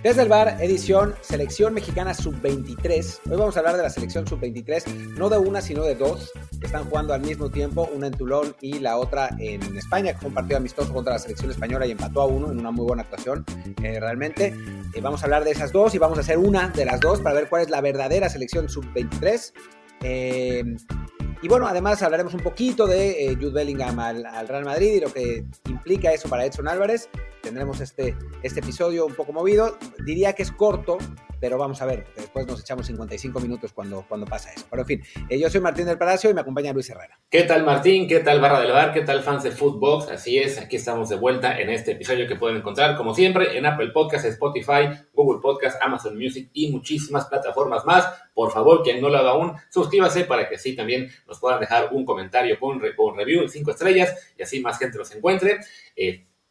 Desde el VAR, edición Selección Mexicana Sub-23. Hoy vamos a hablar de la Selección Sub-23, no de una, sino de dos, que están jugando al mismo tiempo, una en Toulon y la otra en España, que fue un partido amistoso contra la Selección Española y empató a uno en una muy buena actuación, realmente. Vamos a hablar de esas dos y vamos a hacer una de las dos para ver cuál es la verdadera Selección Sub-23. Y bueno, además hablaremos un poquito de Jude Bellingham al Real Madrid y lo que implica eso para Edson Álvarez. Tendremos este episodio un poco movido. Diría que es corto, pero vamos a ver. Después nos echamos 55 minutos cuando pasa eso. Pero en fin, yo soy Martín del Palacio y me acompaña Luis Herrera. ¿Qué tal, Martín? ¿Qué tal, Barra del Bar? ¿Qué tal, fans de Footbox? Así es, aquí estamos de vuelta en este episodio que pueden encontrar, como siempre, en Apple Podcasts, Spotify, Google Podcasts, Amazon Music y muchísimas plataformas más. Por favor, quien no lo haga aún, suscríbase para que así también nos puedan dejar un comentario con review en 5 estrellas y así más gente los encuentre.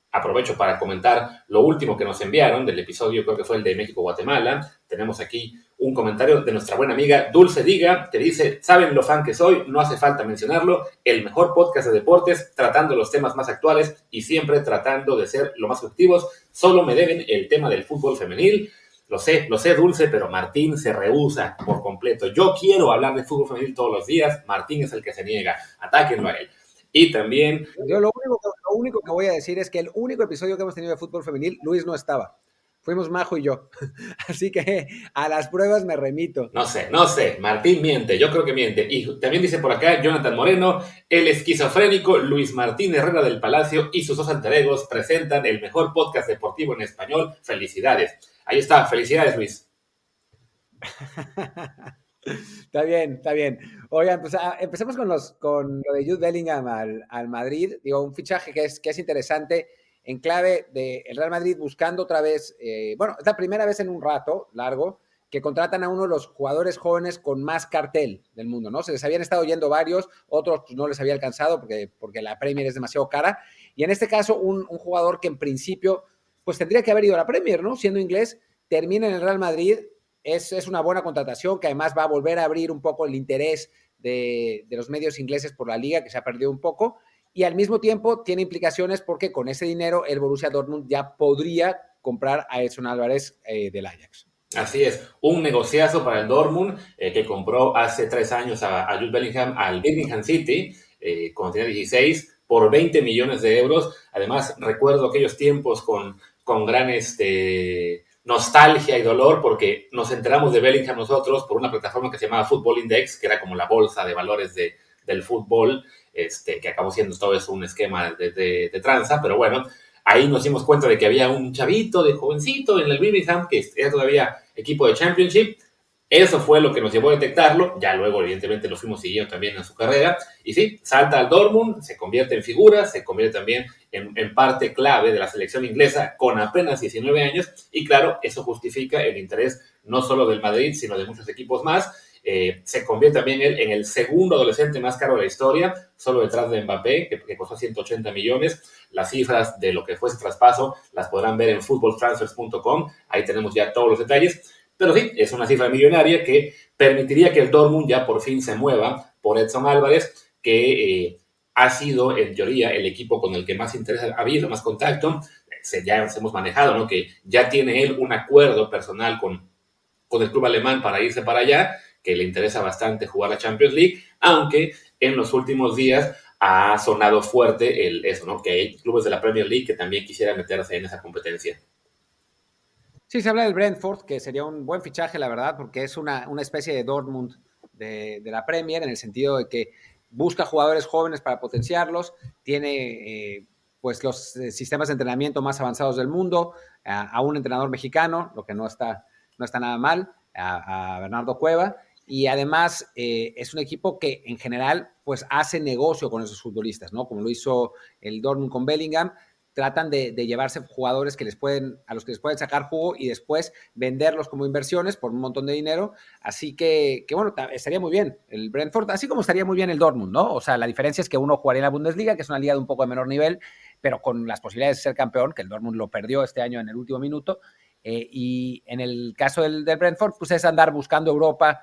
Aprovecho para comentar lo último que nos enviaron del episodio, creo que fue el de México-Guatemala. Tenemos aquí un comentario de nuestra buena amiga Dulce Diga, que dice: saben lo fan que soy, no hace falta mencionarlo, el mejor podcast de deportes, tratando los temas más actuales y siempre tratando de ser lo más objetivos. Solo me deben el tema del fútbol femenil. Lo sé, Dulce, pero Martín se rehúsa por completo. Yo quiero hablar de fútbol femenil todos los días, Martín es el que se niega, atáquenlo a él. Y también... Yo lo único que voy a decir es que el único episodio que hemos tenido de fútbol femenil, Luis no estaba. Fuimos Majo y yo. Así que a las pruebas me remito. No sé. Martín miente. Yo creo que miente. Y también dice por acá Jonathan Moreno, el esquizofrénico Luis Martín Herrera del Palacio y sus dos alter egos presentan el mejor podcast deportivo en español. Felicidades. Ahí está. Felicidades, Luis. Está bien. Oigan, pues empecemos con lo de Jude Bellingham al Madrid. Digo, un fichaje que es interesante en clave del Real Madrid buscando otra vez, es la primera vez en un rato largo que contratan a uno de los jugadores jóvenes con más cartel del mundo, ¿no? Se les habían estado yendo varios, otros no les había alcanzado porque la Premier es demasiado cara. Y en este caso, un jugador que en principio, pues tendría que haber ido a la Premier, ¿no? Siendo inglés, termina en el Real Madrid. Es una buena contratación que además va a volver a abrir un poco el interés de los medios ingleses por la liga, que se ha perdido un poco, y al mismo tiempo tiene implicaciones porque con ese dinero el Borussia Dortmund ya podría comprar a Edson Álvarez del Ajax. Así es, un negociazo para el Dortmund que compró hace 3 años a Jude Bellingham al Birmingham City, cuando tenía 16, por 20 millones de euros. Además, recuerdo aquellos tiempos con gran... nostalgia y dolor, porque nos enteramos de Bellingham nosotros por una plataforma que se llamaba Football Index, que era como la bolsa de valores del fútbol, que acabó siendo todo eso un esquema de tranza, pero bueno, ahí nos dimos cuenta de que había un chavito de jovencito en el Birmingham, que era todavía equipo de Championship. Eso fue lo que nos llevó a detectarlo, ya luego evidentemente lo fuimos siguiendo también en su carrera, y sí, salta al Dortmund, se convierte en figura, se convierte también en parte clave de la selección inglesa con apenas 19 años, y claro, eso justifica el interés no solo del Madrid, sino de muchos equipos más. Se convierte también él en el segundo adolescente más caro de la historia, solo detrás de Mbappé, que costó 180 millones. Las cifras de lo que fue ese traspaso las podrán ver en footballtransfers.com, ahí tenemos ya todos los detalles, pero sí, es una cifra millonaria que permitiría que el Dortmund ya por fin se mueva por Edson Álvarez, que... ha sido, en teoría, el equipo con el que más interés ha habido, más contacto. Ya nos hemos manejado, ¿no? Que ya tiene él un acuerdo personal con el club alemán para irse para allá, que le interesa bastante jugar la Champions League, aunque en los últimos días ha sonado fuerte eso, ¿no? Que hay clubes de la Premier League que también quisieran meterse en esa competencia. Sí, se habla del Brentford, que sería un buen fichaje, la verdad, porque es una especie de Dortmund de la Premier, en el sentido de que busca jugadores jóvenes para potenciarlos, tiene los sistemas de entrenamiento más avanzados del mundo, a un entrenador mexicano, lo que no está nada mal, a Bernardo Cueva, y además es un equipo que en general pues hace negocio con esos futbolistas, ¿no? Como lo hizo el Dortmund con Bellingham, tratan de llevarse jugadores a los que les pueden sacar jugo y después venderlos como inversiones por un montón de dinero. Así que bueno, estaría muy bien el Brentford, así como estaría muy bien el Dortmund, ¿no? O sea, la diferencia es que uno jugaría en la Bundesliga, que es una liga de un poco de menor nivel, pero con las posibilidades de ser campeón, que el Dortmund lo perdió este año en el último minuto. Y en el caso del Brentford, pues es andar buscando Europa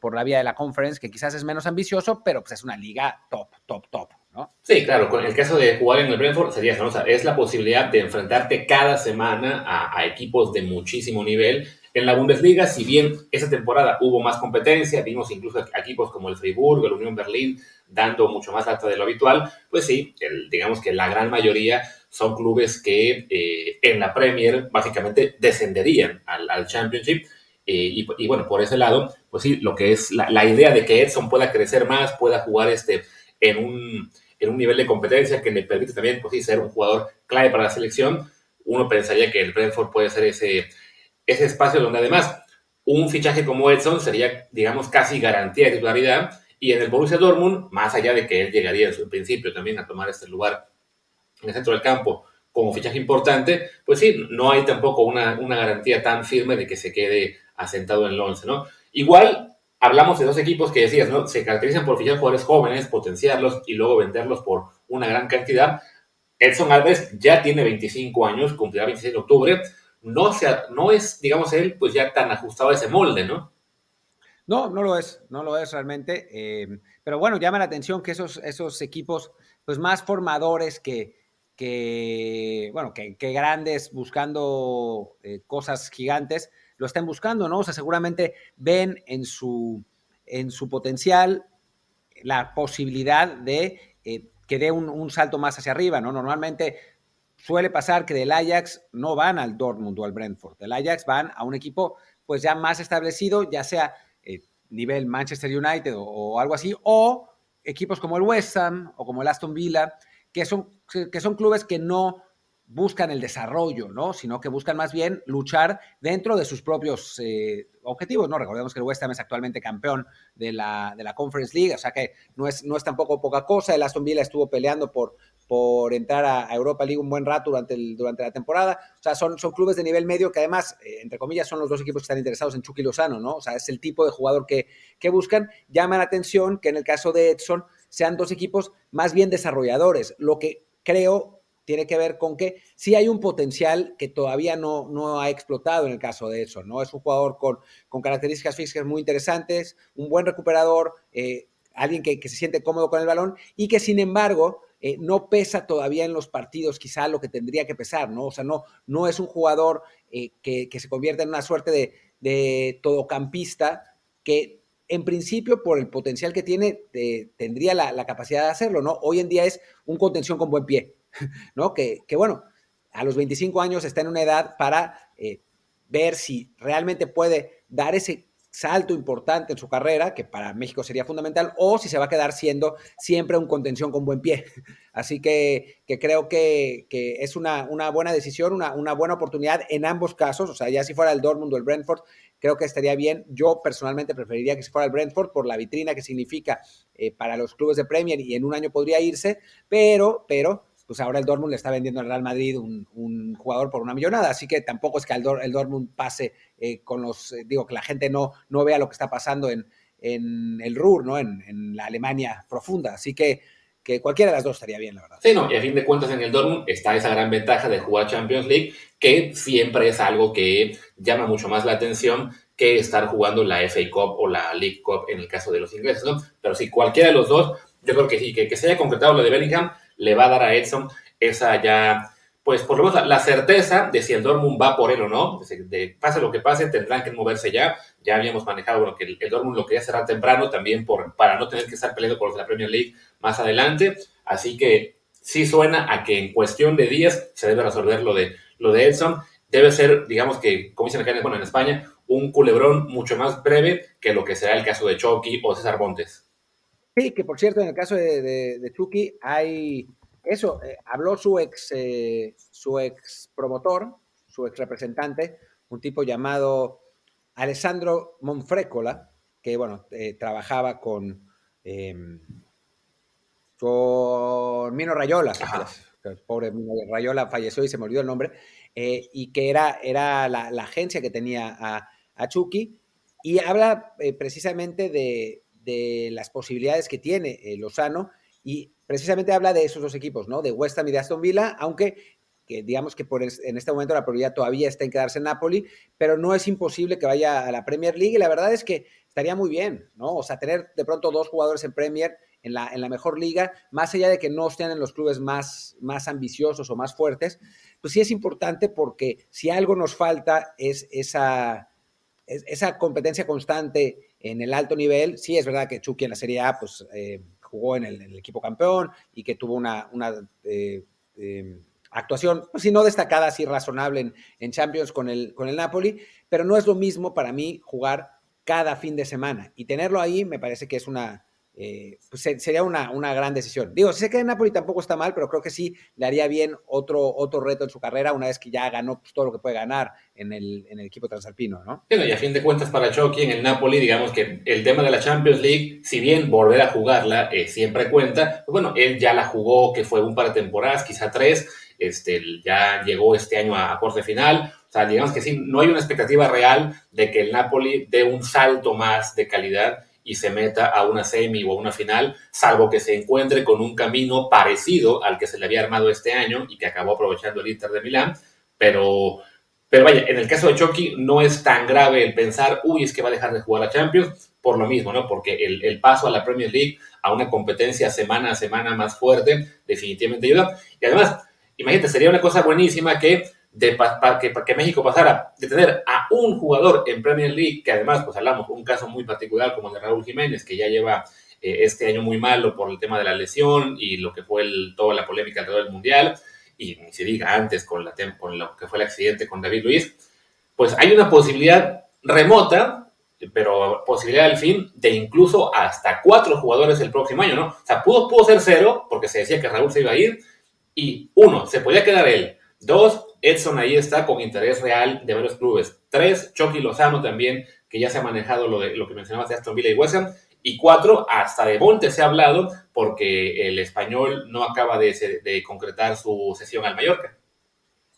por la vía de la Conference, que quizás es menos ambicioso, pero pues es una liga top, top, top. ¿no? Sí, claro, con el caso de jugar en el Brentford sería eso, ¿no? O sea, es la posibilidad de enfrentarte cada semana a equipos de muchísimo nivel. En la Bundesliga, si bien esa temporada hubo más competencia, vimos incluso equipos como el Friburgo, el Unión Berlín, dando mucho más alta de lo habitual, pues sí, digamos que la gran mayoría son clubes que en la Premier básicamente descenderían al Championship. Y bueno, por ese lado, pues sí, lo que es la idea de que Edson pueda crecer más, pueda jugar en un nivel de competencia que le permite también, pues sí, ser un jugador clave para la selección. Uno pensaría que el Brentford puede ser ese espacio donde además un fichaje como Edson sería, digamos, casi garantía de titularidad, y en el Borussia Dortmund, más allá de que él llegaría en su principio también a tomar este lugar en el centro del campo como fichaje importante, pues sí, no hay tampoco una garantía tan firme de que se quede asentado en el 11, ¿no? Igual, hablamos de dos equipos que decías, ¿no? Se caracterizan por fichar jugadores jóvenes, potenciarlos y luego venderlos por una gran cantidad. Edson Álvarez ya tiene 25 años, cumplirá 26 de octubre, no es, digamos, él pues ya tan ajustado a ese molde, ¿no? No lo es realmente, pero bueno, llama la atención que esos equipos pues más formadores que grandes buscando cosas gigantes, lo estén buscando, ¿no? O sea, seguramente ven en su potencial la posibilidad de que dé un salto más hacia arriba, ¿no? Normalmente suele pasar que del Ajax no van al Dortmund o al Brentford. Del Ajax van a un equipo pues ya más establecido, ya sea nivel Manchester United o algo así, o equipos como el West Ham o como el Aston Villa, que son clubes que no buscan el desarrollo, ¿no? Sino que buscan más bien luchar dentro de sus propios objetivos, ¿no? Recordemos que el West Ham es actualmente campeón de la Conference League, o sea que no es tampoco poca cosa. El Aston Villa estuvo peleando por entrar a Europa League un buen rato durante la temporada. O sea, son clubes de nivel medio que además, entre comillas, son los dos equipos que están interesados en Chucky Lozano, ¿no? O sea, es el tipo de jugador que buscan. Llama la atención que en el caso de Edson sean dos equipos más bien desarrolladores, lo que creo tiene que ver con que sí hay un potencial que todavía no ha explotado en el caso de Edson, ¿no? Es un jugador con características físicas muy interesantes, un buen recuperador, alguien que se siente cómodo con el balón y que, sin embargo, no pesa todavía en los partidos quizá lo que tendría que pesar, ¿no? O sea, no es un jugador que se convierte en una suerte de todocampista que, en principio, por el potencial que tiene, tendría la capacidad de hacerlo, ¿no? Hoy en día es un contención con buen pie, ¿no? Que bueno, a los 25 años está en una edad para ver si realmente puede dar ese salto importante en su carrera, que para México sería fundamental, o si se va a quedar siendo siempre un contención con buen pie. Así que creo que es una buena decisión, una buena oportunidad en ambos casos. O sea, ya si fuera el Dortmund o el Brentford, creo que estaría bien. Yo personalmente preferiría que se fuera el Brentford por la vitrina que significa para los clubes de Premier, y en un año podría irse, pero pues ahora el Dortmund le está vendiendo al Real Madrid un jugador por una millonada, así que tampoco es que el Dortmund pase que la gente no vea lo que está pasando en el Ruhr, ¿no? En la Alemania profunda, así que cualquiera de las dos estaría bien, la verdad. Sí, no, y a fin de cuentas en el Dortmund está esa gran ventaja de jugar Champions League, que siempre es algo que llama mucho más la atención que estar jugando la FA Cup o la League Cup en el caso de los ingleses, ¿no? Pero sí, cualquiera de los dos, yo creo que sí, que se haya concretado lo de Bellingham le va a dar a Edson esa ya, pues por lo menos la certeza de si el Dortmund va por él o no. Pase lo que pase, tendrán que moverse ya. Ya habíamos manejado que el Dortmund lo quería cerrar temprano también para no tener que estar peleando con los de la Premier League más adelante. Así que sí suena a que en cuestión de días se debe resolver lo de Edson. Debe ser, digamos que, como dicen acá en España, un culebrón mucho más breve que lo que será el caso de Chucky o César Montes. Sí, que por cierto, en el caso de Chucky, hay eso, habló su ex promotor, su ex representante, un tipo llamado Alessandro Monfrécola, que bueno, trabajaba con Mino Raiola. El pobre Mino Raiola falleció y se me olvidó el nombre, y que era la agencia que tenía a Chucky, y habla precisamente de las posibilidades que tiene Lozano, y precisamente habla de esos dos equipos, ¿no? De West Ham y de Aston Villa, aunque que digamos que en este momento la prioridad todavía está en quedarse en Napoli, pero no es imposible que vaya a la Premier League, y la verdad es que estaría muy bien, ¿no? O sea, tener de pronto dos jugadores en Premier, en la mejor liga, más allá de que no estén en los clubes más ambiciosos o más fuertes, pues sí es importante, porque si algo nos falta es esa competencia constante en el alto nivel. Sí es verdad que Chucky en la Serie A pues jugó en el equipo campeón y que tuvo una actuación, pues, si no destacada, sí razonable en Champions con el Napoli, pero no es lo mismo para mí jugar cada fin de semana, y tenerlo ahí me parece que es pues sería una gran decisión. Digo, sé que en Napoli tampoco está mal, pero creo que sí le haría bien otro reto en su carrera, una vez que ya ganó pues todo lo que puede ganar en el equipo transalpino, ¿no? Bueno, y a fin de cuentas para Chucky en el Napoli, digamos que el tema de la Champions League, si bien volver a jugarla siempre cuenta, pues bueno, él ya la jugó, que fue un par de temporadas, quizá tres, ya llegó este año a cuartos de final. O sea, digamos que sí, no hay una expectativa real de que el Napoli dé un salto más de calidad y se meta a una semi o a una final, salvo que se encuentre con un camino parecido al que se le había armado este año y que acabó aprovechando el Inter de Milán. Pero vaya, en el caso de Chucky no es tan grave el pensar, es que va a dejar de jugar a Champions, por lo mismo, ¿no? Porque el paso a la Premier League, a una competencia semana a semana más fuerte, definitivamente ayuda. Y además, imagínate, sería una cosa buenísima para que México pasara de tener a un jugador en Premier League, que además, pues hablamos, un caso muy particular como el de Raúl Jiménez, que ya lleva este año muy malo por el tema de la lesión y lo que fue toda la polémica alrededor del Mundial, y ni se diga antes con lo que fue el accidente con David Luiz. Pues hay una posibilidad remota, pero posibilidad al fin, de incluso hasta 4 jugadores el próximo año, ¿no? O sea, pudo ser 0, porque se decía que Raúl se iba a ir, y 1, se podía quedar él, 2, Edson ahí está con interés real de varios clubes. 3, Chucky Lozano también, que ya se ha manejado lo que mencionabas de Aston Villa y West Ham. Y 4, hasta de Monte se ha hablado, porque el Español no acaba de concretar su cesión al Mallorca.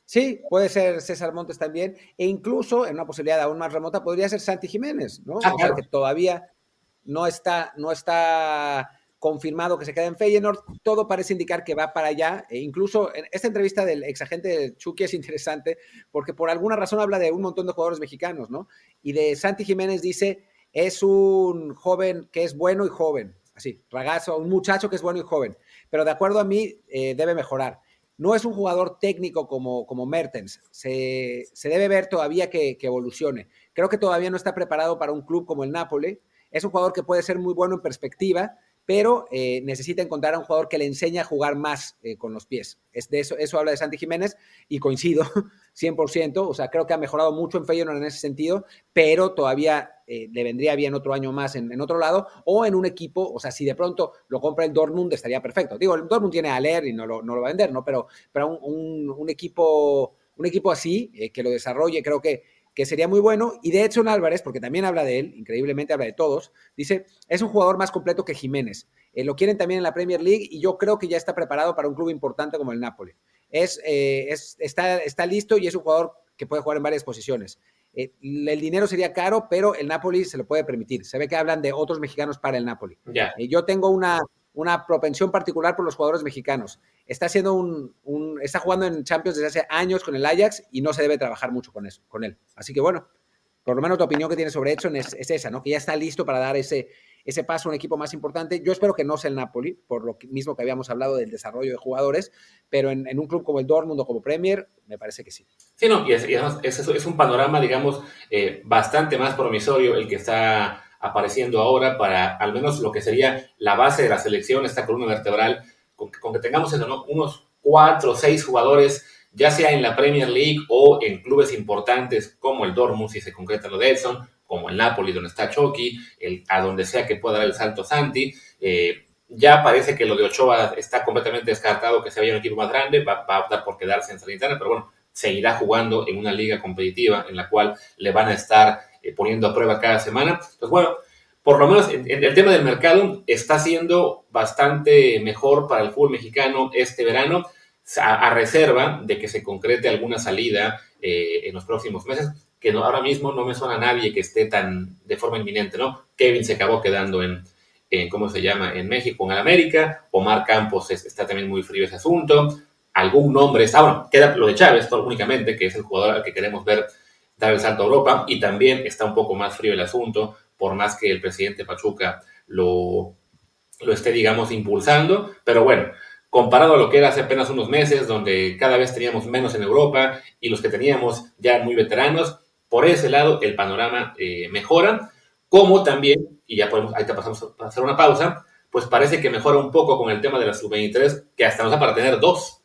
Sí, puede ser César Montes también. E incluso, en una posibilidad aún más remota, podría ser Santi Giménez, ¿no? Ah, claro. O sea, que todavía no está confirmado que se queda en Feyenoord, todo parece indicar que va para allá, e incluso en esta entrevista del exagente Chucky es interesante, porque por alguna razón habla de un montón de jugadores mexicanos, ¿no? Y de Santi Giménez dice, es un joven que es bueno y joven, así, ragazo, un muchacho que es bueno y joven, pero de acuerdo a mí debe mejorar. No es un jugador técnico como Mertens, se debe ver todavía que evolucione. Creo que todavía no está preparado para un club como el Napoli, es un jugador que puede ser muy bueno en perspectiva, pero necesita encontrar a un jugador que le enseñe a jugar más con los pies. Es de eso habla de Santi Giménez, y coincido 100%, o sea, creo que ha mejorado mucho en Feyenoord en ese sentido, pero todavía le vendría bien otro año más en otro lado, o en un equipo, o sea, si de pronto lo compra el Dortmund estaría perfecto. Digo, el Dortmund tiene a Haller y no lo va a vender, ¿no? Pero un equipo así, que lo desarrolle, creo que sería muy bueno. Y de Edson Álvarez, porque también habla de él, increíblemente habla de todos, dice, es un jugador más completo que Jiménez. Lo quieren también en la Premier League, y yo creo que ya está preparado para un club importante como el Napoli. Está listo y es un jugador que puede jugar en varias posiciones. El dinero sería caro, pero el Napoli se lo puede permitir. Se ve que hablan de otros mexicanos para el Napoli. Yeah. Yo tengo una propensión particular por los jugadores mexicanos. Está jugando en Champions desde hace años con el Ajax y no se debe trabajar mucho con él. Así que bueno, por lo menos tu opinión que tienes sobre Edson es esa, ¿no? Que ya está listo para dar ese paso a un equipo más importante. Yo espero que no sea el Napoli, por lo mismo que habíamos hablado del desarrollo de jugadores, pero en un club como el Dortmund o como Premier, me parece que sí. Sí, no, y además es un panorama, digamos, bastante más promisorio el que está apareciendo ahora para al menos lo que sería la base de la selección, esta columna vertebral, con que tengamos eso, ¿no? Unos 4 o 6 jugadores, ya sea en la Premier League o en clubes importantes como el Dortmund, si se concreta lo de Edson, como el Napoli, donde está Chucky, a donde sea que pueda dar el salto Santi. Ya parece que lo de Ochoa está completamente descartado, que se vaya a un equipo más grande, va a optar por quedarse en Salernitana, pero bueno, seguirá jugando en una liga competitiva en la cual le van a estar poniendo a prueba cada semana. Entonces, bueno, por lo menos el tema del mercado está siendo bastante mejor para el fútbol mexicano este verano, a reserva de que se concrete alguna salida en los próximos meses, que ahora mismo no me suena a nadie que esté tan de forma inminente, ¿no? Kevin se acabó quedando en México, en el América. Omar Campos está también muy frío ese asunto. algún nombre está, bueno, queda lo de Chávez únicamente, que es el jugador al que queremos ver dar el salto a Europa, y también está un poco más frío el asunto, por más que el presidente Pachuca lo esté, digamos, impulsando, pero bueno, comparado a lo que era hace apenas unos meses, donde cada vez teníamos menos en Europa y los que teníamos ya muy veteranos, por ese lado el panorama mejora, como también, y ya podemos, ahí pasamos a hacer una pausa, pues parece que mejora un poco con el tema de la Sub-23, que hasta nos da para tener dos.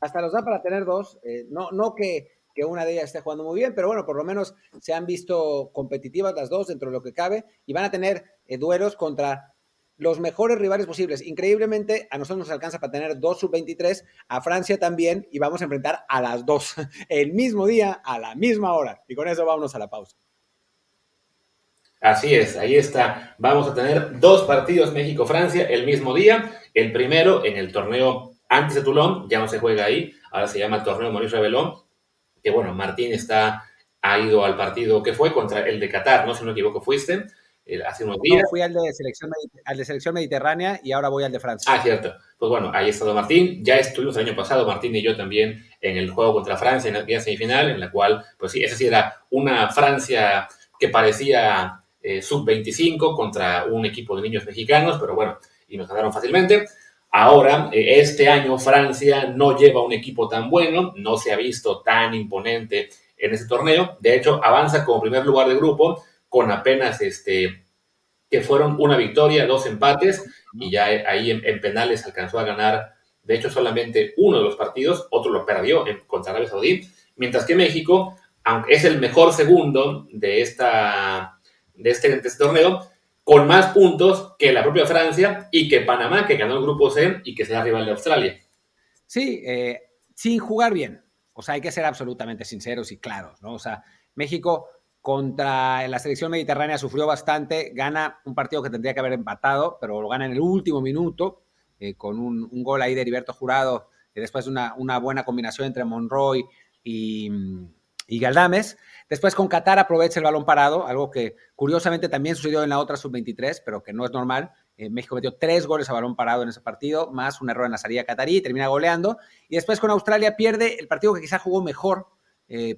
Hasta nos da para tener dos, no que una de ellas esté jugando muy bien, pero bueno, por lo menos se han visto competitivas las dos dentro de lo que cabe, y van a tener duelos contra los mejores rivales posibles. Increíblemente, a nosotros nos alcanza para tener dos sub-23, a Francia también, y vamos a enfrentar a las dos, el mismo día, a la misma hora. Y con eso vámonos a la pausa. Así es, ahí está. Vamos a tener dos partidos México-Francia el mismo día. El primero en el torneo antes de Toulon, ya no se juega ahí, ahora se llama el torneo Maurice Rebelón, que bueno, Martín ha ido al partido que fue contra el de Qatar, ¿no? Si no me equivoco, fuiste hace unos días. Fui al de Selección Mediterránea y ahora voy al de Francia. Ah, cierto. Pues bueno, ahí ha estado Martín. Ya estuvimos el año pasado, Martín y yo también, en el juego contra Francia en la semifinal, en la cual, pues sí, esa sí era una Francia que parecía sub-25 contra un equipo de niños mexicanos, pero bueno, y nos ganaron fácilmente. Ahora, este año Francia no lleva un equipo tan bueno, no se ha visto tan imponente en ese torneo. De hecho, avanza como primer lugar de grupo con apenas que fueron una victoria, dos empates, y ya ahí en penales alcanzó a ganar, de hecho, solamente uno de los partidos, otro lo perdió contra Arabia Saudí, mientras que México, aunque es el mejor segundo de este torneo, con más puntos que la propia Francia y que Panamá, que ganó el grupo C y que será rival de Australia. Sí, sin jugar bien. O sea, hay que ser absolutamente sinceros y claros, ¿no? O sea, México contra la selección mediterránea sufrió bastante, gana un partido que tendría que haber empatado, pero lo gana en el último minuto, con un gol ahí de Heriberto Jurado, y después una buena combinación entre Monroy y Galdames. Después con Qatar aprovecha el balón parado, algo que curiosamente también sucedió en la otra sub-23, pero que no es normal. México metió 3 goles a balón parado en ese partido, más un error en la salida catarí, y termina goleando. Y después con Australia pierde el partido que quizá jugó mejor,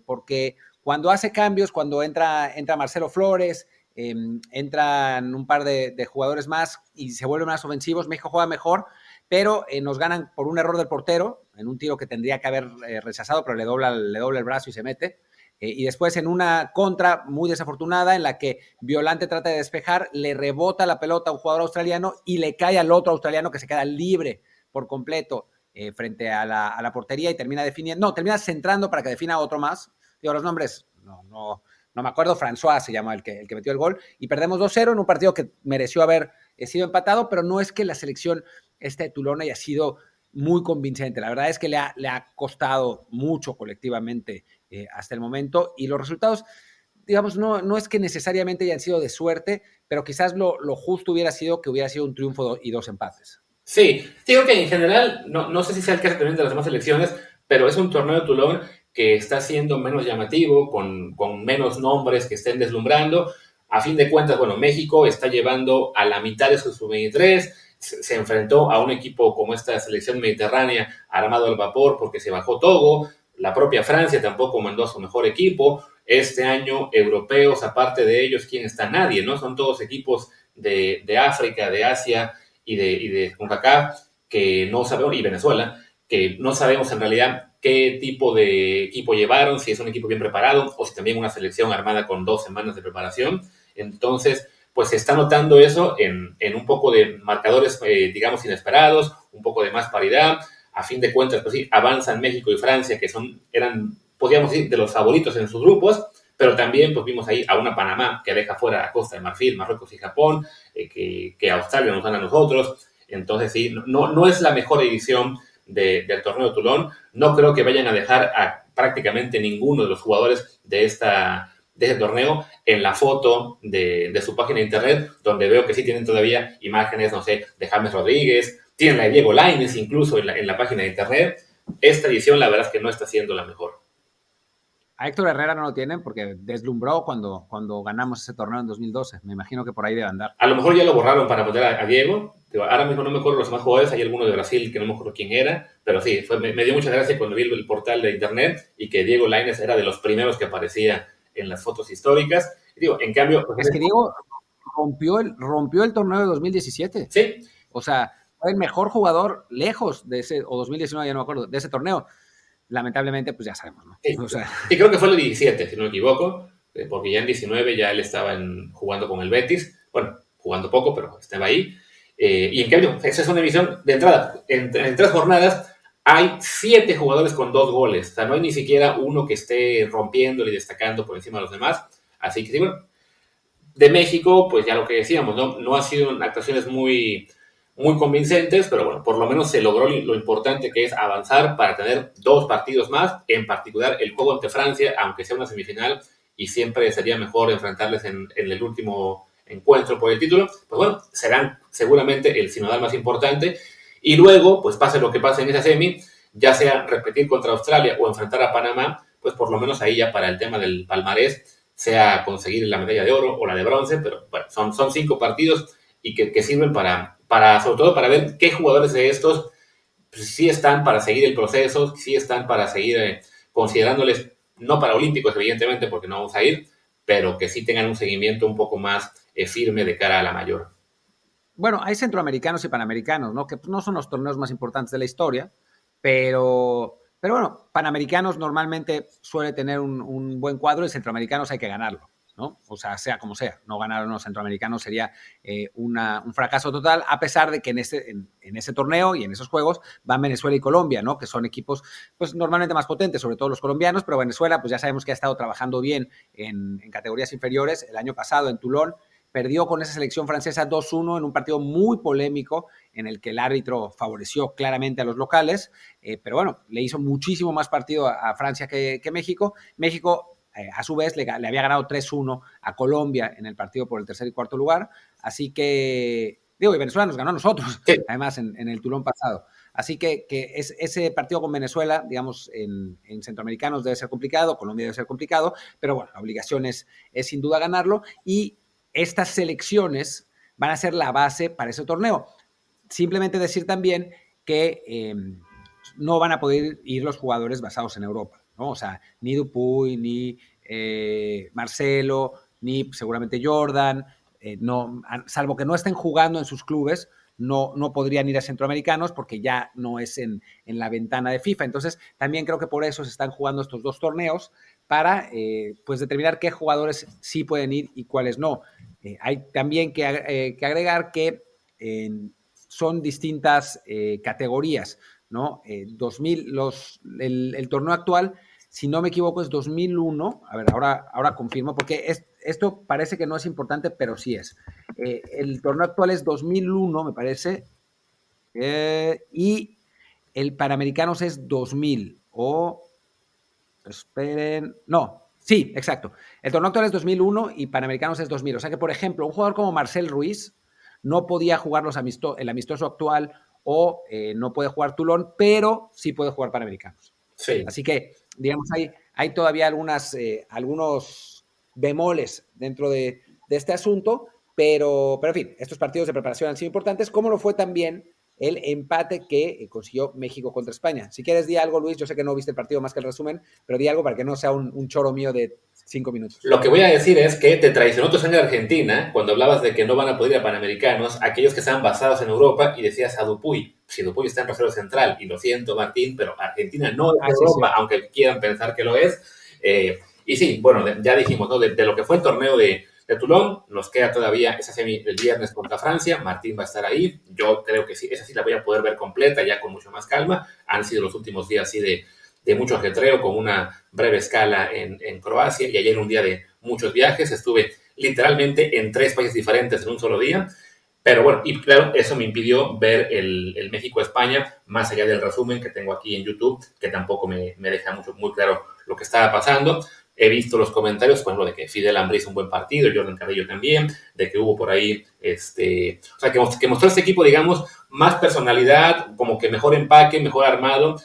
porque cuando hace cambios, cuando entra Marcelo Flores, entran un par de jugadores más y se vuelven más ofensivos, México juega mejor, pero nos ganan por un error del portero, en un tiro que tendría que haber rechazado, pero le dobla el brazo y se mete. Y después en una contra muy desafortunada en la que Violante trata de despejar, le rebota la pelota a un jugador australiano y le cae al otro australiano que se queda libre por completo frente a la portería y termina centrando para que defina otro más. Digo, los nombres, no me acuerdo, François se llama el que metió el gol, y perdemos 2-0 en un partido que mereció haber sido empatado, pero no es que la selección de Toulon haya sido muy convincente. La verdad es que le ha costado mucho colectivamente hasta el momento, y los resultados, digamos, no es que necesariamente hayan sido de suerte, pero quizás lo justo hubiera sido que hubiera sido un triunfo y 2 empates. Sí, digo que en general, no sé si sea el caso también de las demás selecciones, pero es un torneo de Toulon que está siendo menos llamativo, con menos nombres que estén deslumbrando. A fin de cuentas, bueno, México está llevando a la mitad de su sub-23, se enfrentó a un equipo como esta selección mediterránea armado al vapor porque se bajó Togo, la propia Francia tampoco mandó a su mejor equipo, este año europeos, aparte de ellos, ¿quién está? Nadie, ¿no? Son todos equipos de África, de Asia y de CONCACAF que no sabemos, y Venezuela, que no sabemos en realidad qué tipo de equipo llevaron, si es un equipo bien preparado o si también una selección armada con 2 semanas de preparación. Entonces, pues se está notando eso en un poco de marcadores, digamos, inesperados, un poco de más paridad. A fin de cuentas, pues sí, avanzan México y Francia, que eran, podríamos decir, de los favoritos en sus grupos, pero también pues vimos ahí a una Panamá que deja fuera a Costa de Marfil, Marruecos y Japón, que Australia nos dan a nosotros. Entonces, sí, no es la mejor edición del torneo de Toulon. No creo que vayan a dejar a prácticamente ninguno de los jugadores de ese torneo en la foto de su página de internet, donde veo que sí tienen todavía imágenes, no sé, de James Rodríguez, tienen la de Diego Lainez incluso en la página de internet. Esta edición la verdad es que no está siendo la mejor. A Héctor Herrera no lo tienen porque deslumbró cuando ganamos ese torneo en 2012. Me imagino que por ahí debe andar. A lo mejor ya lo borraron para poner a Diego. Ahora mismo no me acuerdo los más jugadores. Hay alguno de Brasil que no me acuerdo quién era. Pero sí, me dio muchas gracias cuando vi el portal de internet y que Diego Lainez era de los primeros que aparecía en las fotos históricas. Y digo, en cambio... Pues, es que Diego rompió el torneo de 2017. Sí. O sea, fue el mejor jugador lejos de ese... O 2019, ya no me acuerdo, de ese torneo. Lamentablemente, pues ya sabemos, ¿no? Sí, o sea, sí, creo que fue el 17, si no me equivoco, porque ya en 19 ya él estaba jugando con el Betis, bueno, jugando poco, pero estaba ahí. Y en cambio, esa es una división de entrada. En 3 jornadas hay 7 jugadores con 2 goles, o sea, no hay ni siquiera uno que esté rompiéndole y destacando por encima de los demás. Así que sí, bueno, de México, pues ya lo que decíamos, no ha sido actuaciones muy... muy convincentes, pero bueno, por lo menos se logró lo importante que es avanzar para tener 2 partidos más, en particular el juego ante Francia, aunque sea una semifinal, y siempre sería mejor enfrentarles en el último encuentro por el título. Pues bueno, serán seguramente el sinodal más importante, y luego, pues pase lo que pase en esa semi, ya sea repetir contra Australia o enfrentar a Panamá, pues por lo menos ahí ya para el tema del palmarés, sea conseguir la medalla de oro o la de bronce, pero bueno, son 5 partidos y que sirven para, sobre todo, para ver qué jugadores de estos pues, sí están para seguir el proceso, sí están para seguir considerándoles, no para olímpicos, evidentemente, porque no vamos a ir, pero que sí tengan un seguimiento un poco más firme de cara a la mayor. Bueno, hay centroamericanos y panamericanos, ¿no? Que pues, no son los torneos más importantes de la historia, pero bueno, panamericanos normalmente suele tener un buen cuadro y centroamericanos hay que ganarlo, ¿no? O sea como sea, no ganar unos centroamericanos sería un fracaso total, a pesar de que en ese torneo y en esos juegos van Venezuela y Colombia, ¿no? Que son equipos pues normalmente más potentes, sobre todo los colombianos, pero Venezuela pues ya sabemos que ha estado trabajando bien en categorías inferiores. El año pasado en Toulon perdió con esa selección francesa 2-1 en un partido muy polémico en el que el árbitro favoreció claramente a los locales, pero bueno, le hizo muchísimo más partido a Francia que México. México a su vez le había ganado 3-1 a Colombia en el partido por el 3er y 4er lugar, así que digo, y Venezuela nos ganó a nosotros, sí, además en el Toulon pasado, así que ese partido con Venezuela, digamos, en centroamericanos debe ser complicado, Colombia debe ser complicado, pero bueno, la obligación es sin duda ganarlo, y estas selecciones van a ser la base para ese torneo. Simplemente decir también que no van a poder ir los jugadores basados en Europa, ¿no? O sea, ni Dupuy, ni Marcelo, ni seguramente Jordan, no, salvo que no estén jugando en sus clubes, no podrían ir a centroamericanos porque ya no es en la ventana de FIFA. Entonces, también creo que por eso se están jugando estos 2 torneos para pues determinar qué jugadores sí pueden ir y cuáles no. Hay también que agregar que son distintas categorías, ¿no? 2000, el torneo actual, si no me equivoco, es 2001. A ver, ahora confirmo, porque esto parece que no es importante, pero sí es. El torneo actual es 2001, me parece, y el Panamericanos es 2000. Esperen, no, sí, exacto. El torneo actual es 2001 y Panamericanos es 2000. O sea que, por ejemplo, un jugador como Marcel Ruiz no podía jugar el amistoso actual, o no puede jugar Toulon, pero sí puede jugar Panamericanos. Sí. Así que, digamos, hay todavía algunos bemoles dentro de este asunto, pero en fin, estos partidos de preparación han sido importantes, como lo fue también el empate que consiguió México contra España. Si quieres, di algo, Luis, yo sé que no viste el partido más que el resumen, pero di algo para que no sea un choro mío de 5 minutos. Lo que voy a decir es que te traicionó tu sangre argentina cuando hablabas de que no van a poder ir a Panamericanos aquellos que están basados en Europa y decías a Dupuy. Si Dupuy está en Rosario Central, y lo siento, Martín, pero Argentina no es Europa, sí, aunque quieran pensar que lo es. Y sí, bueno, ya dijimos, ¿no? De lo que fue el torneo de Toulon, nos queda todavía esa semi el viernes contra Francia. Martín va a estar ahí, yo creo que sí, esa sí la voy a poder ver completa, ya con mucho más calma. Han sido los últimos días así de mucho ajetreo, con una breve escala en Croacia, y ayer un día de muchos viajes, estuve literalmente en 3 países diferentes en un solo día, pero bueno, y claro, eso me impidió ver el México-España, más allá del resumen que tengo aquí en YouTube, que tampoco me deja muy claro lo que estaba pasando. He visto los comentarios, por ejemplo, de que Fidel Ambrí hizo un buen partido, Jordan Carrillo también, de que hubo por ahí, o sea, que mostró este equipo, digamos, más personalidad, como que mejor empaque, mejor armado,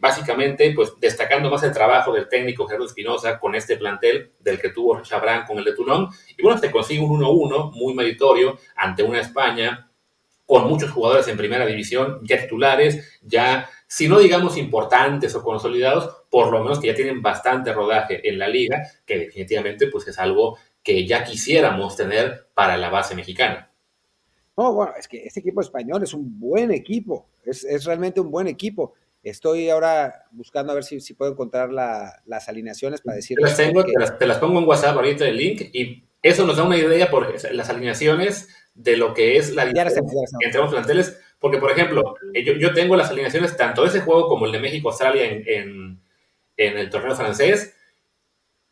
básicamente, pues, destacando más el trabajo del técnico Gerardo Espinosa con este plantel del que tuvo Chabrán con el de Toulon. Y bueno, se consigue un 1-1 muy meritorio ante una España con muchos jugadores en primera división, ya titulares, ya, si no digamos importantes o consolidados, por lo menos que ya tienen bastante rodaje en la liga, que definitivamente pues es algo que ya quisiéramos tener para la base mexicana. No, bueno, es que este equipo español es un buen equipo, es realmente un buen equipo. Estoy ahora buscando a ver si puedo encontrar las alineaciones para decir... Te las pongo en WhatsApp ahorita el link, y eso nos da una idea por las alineaciones de lo que es la diferencia entre los planteles, porque, por ejemplo, yo tengo las alineaciones tanto de ese juego como el de México-Australia en el torneo francés,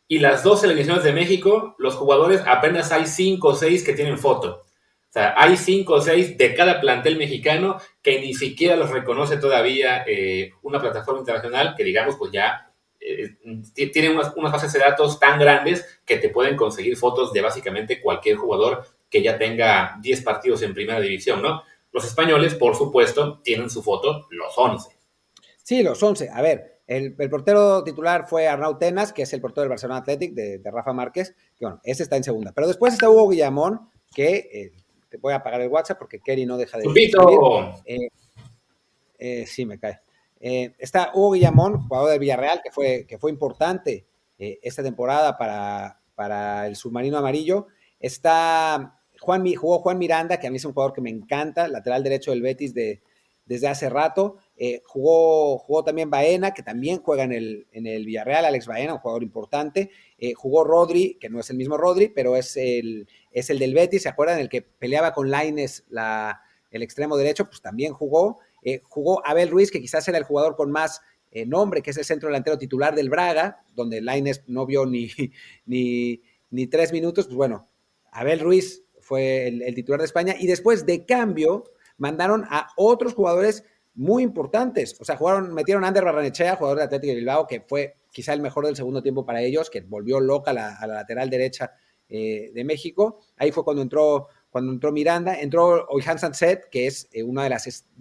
y las dos alineaciones de México, los jugadores apenas hay 5 o 6 que tienen foto. O sea, hay 5 o 6 de cada plantel mexicano que ni siquiera los reconoce todavía una plataforma internacional que, digamos, pues ya tiene unas bases de datos tan grandes que te pueden conseguir fotos de básicamente cualquier jugador que ya tenga 10 partidos en primera división, ¿no? Los españoles, por supuesto, tienen su foto, los 11. Sí, los 11. A ver, el portero titular fue Arnau Tenas, que es el portero del Barcelona Athletic, de Rafa Márquez, que bueno, ese está en segunda. Pero después está Hugo Guillamón, que... te voy a apagar el WhatsApp porque Kerry no deja de... sí, me cae. Está Hugo Guillamón, jugador del Villarreal, que fue importante esta temporada para el submarino amarillo. Está Juan Miranda, que a mí es un jugador que me encanta, lateral derecho del Betis desde hace rato. Jugó también Baena, que también juega en el Villarreal, Alex Baena, un jugador importante. Jugó Rodri, que no es el mismo Rodri, pero es el del Betis, ¿se acuerdan? El que peleaba con Lainez, el extremo derecho, pues también jugó. Jugó Abel Ruiz, que quizás era el jugador con más nombre, que es el centro delantero titular del Braga, donde Lainez no vio ni 3 minutos. Pues bueno, Abel Ruiz fue el titular de España, y después de cambio mandaron a otros jugadores muy importantes. O sea, metieron a Ander Barrenechea, jugador de Atlético de Bilbao, que fue quizá el mejor del segundo tiempo para ellos, que volvió loca a la lateral derecha de México. Ahí fue cuando entró Miranda, entró Oilhan Sanset, que es una de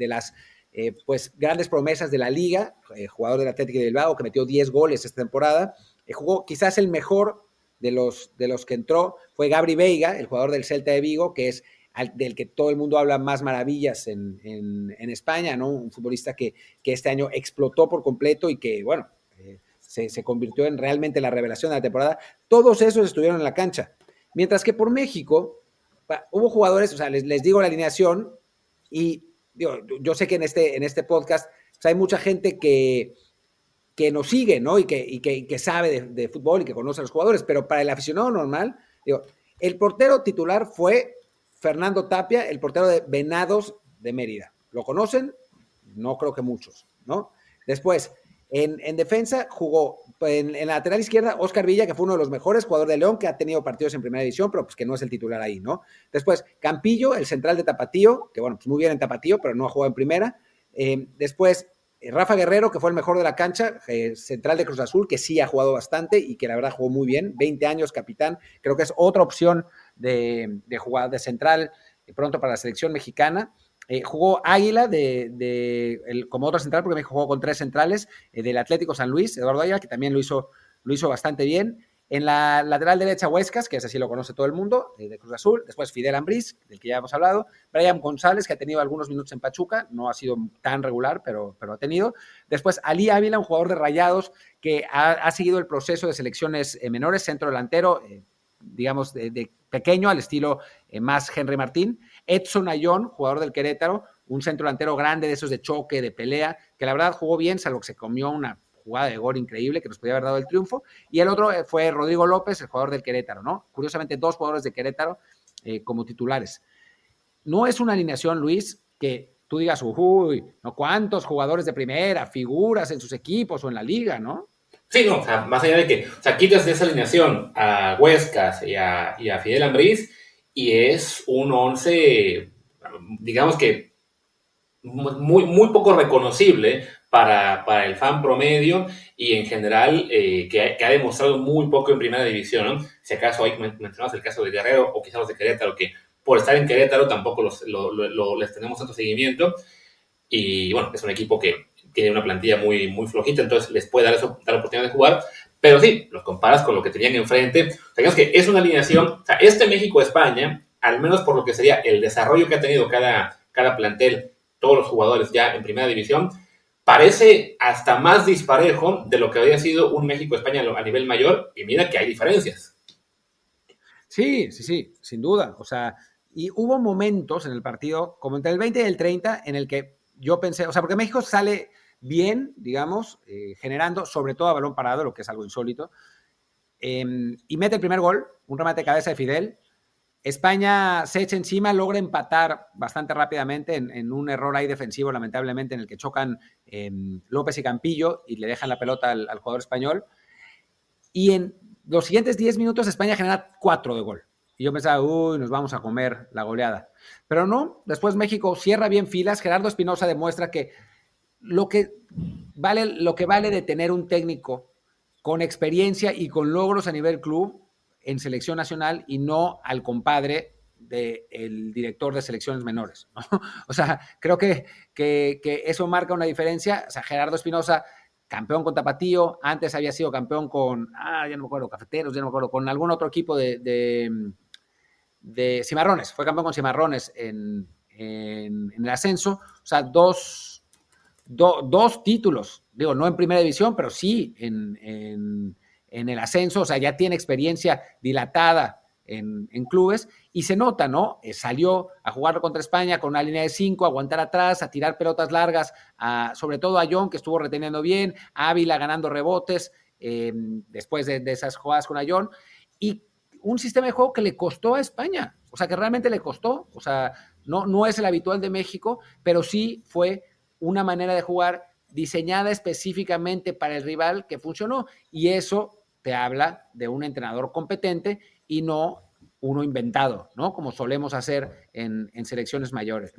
las grandes promesas de la liga, jugador del Atlético de Bilbao, que metió 10 goles esta temporada. Jugó quizás el mejor de los que entró, fue Gabri Veiga, el jugador del Celta de Vigo, que es del que todo el mundo habla más maravillas en España, ¿no? Un futbolista que este año explotó por completo y que, bueno, se convirtió en realmente la revelación de la temporada. Todos esos estuvieron en la cancha. Mientras que por México hubo jugadores, o sea, les digo la alineación, y digo, yo sé que en este podcast, pues, hay mucha gente que nos sigue, ¿no? Y que sabe de fútbol y que conoce a los jugadores, pero para el aficionado normal, digo, el portero titular fue Fernando Tapia, el portero de Venados de Mérida. ¿Lo conocen? No creo que muchos, ¿no? Después, en defensa jugó, en la lateral izquierda, Óscar Villa, que fue uno de los mejores jugadores de León, que ha tenido partidos en primera división, pero pues que no es el titular ahí, ¿no? Después, Campillo, el central de Tapatío, que bueno, pues muy bien en Tapatío, pero no ha jugado en primera. Después, Rafa Guerrero, que fue el mejor de la cancha, central de Cruz Azul, que sí ha jugado bastante y que la verdad jugó muy bien, 20 años, capitán, creo que es otra opción de jugador de central pronto para la selección mexicana. Jugó Águila como otro central, porque México jugó con 3 centrales, del Atlético San Luis, Eduardo Águila, que también lo hizo bastante bien. En la lateral derecha, Huescas, que es así, lo conoce todo el mundo, de Cruz Azul. Después, Fidel Ambriz, del que ya hemos hablado. Brian González, que ha tenido algunos minutos en Pachuca, no ha sido tan regular, pero ha tenido. Después, Ali Ávila, un jugador de Rayados, que ha seguido el proceso de selecciones menores, centro delantero, digamos, de pequeño, al estilo más Henry Martín. Edson Ayón, jugador del Querétaro, un centro delantero grande, de esos de choque, de pelea, que la verdad jugó bien, salvo que se comió una jugada de gol increíble que nos podía haber dado el triunfo. Y el otro fue Rodrigo López, el jugador del Querétaro, ¿no? Curiosamente, 2 jugadores de Querétaro como titulares. No es una alineación, Luis, que tú digas, uy, ¿no? ¿Cuántos jugadores de primera, figuras en sus equipos o en la liga, no? Sí, no, o sea, más allá de que, o sea, quitas de esa alineación a Huescas y a Fidel Ambriz, y es un 11, digamos que muy, muy poco reconocible para el fan promedio y en general que ha demostrado muy poco en primera división, ¿no? Si acaso hay mencionados el caso de Guerrero o quizás los de Querétaro, que por estar en Querétaro tampoco les tenemos tanto seguimiento. Y bueno, es un equipo que tiene una plantilla muy, muy flojita, entonces les puede dar la oportunidad de jugar. Pero sí, los comparas con lo que tenían enfrente. Digamos que es una alineación, o sea, este México-España, al menos por lo que sería el desarrollo que ha tenido cada plantel, todos los jugadores ya en primera división, parece hasta más disparejo de lo que había sido un México-España a nivel mayor, y mira que hay diferencias. Sí, sin duda. O sea, y hubo momentos en el partido, como entre el 20 y el 30, en el que yo pensé, o sea, porque México sale bien, digamos, generando sobre todo a balón parado, lo que es algo insólito, y mete el primer gol, un remate de cabeza de Fidel. España se echa encima, logra empatar bastante rápidamente en un error ahí defensivo, lamentablemente, en el que chocan López y Campillo y le dejan la pelota al jugador español, y en los siguientes 10 minutos España genera 4 de gol, y yo pensaba, nos vamos a comer la goleada, pero no, después México cierra bien filas. Gerardo Espinosa demuestra que lo que vale de tener un técnico con experiencia y con logros a nivel club en selección nacional, y no al compadre del director de selecciones menores, ¿no? O sea, creo que eso marca una diferencia. O sea, Gerardo Espinosa, campeón con Tapatío, antes había sido campeón con, ya no me acuerdo, Cafeteros, ya no me acuerdo, con algún otro equipo de Cimarrones, fue campeón con Cimarrones en el ascenso. O sea, dos títulos, digo, no en primera división, pero sí en el ascenso. O sea, ya tiene experiencia dilatada en clubes, y se nota, ¿no? Salió a jugar contra España con una línea de 5, a aguantar atrás, a tirar pelotas largas, sobre todo a John, que estuvo reteniendo bien, a Ávila ganando rebotes después de esas jugadas con Ayón, y un sistema de juego que le costó a España, o sea, que realmente le costó. O sea, no es el habitual de México, pero sí fue una manera de jugar diseñada específicamente para el rival que funcionó, y eso te habla de un entrenador competente y no uno inventado, ¿no? Como solemos hacer en selecciones menores.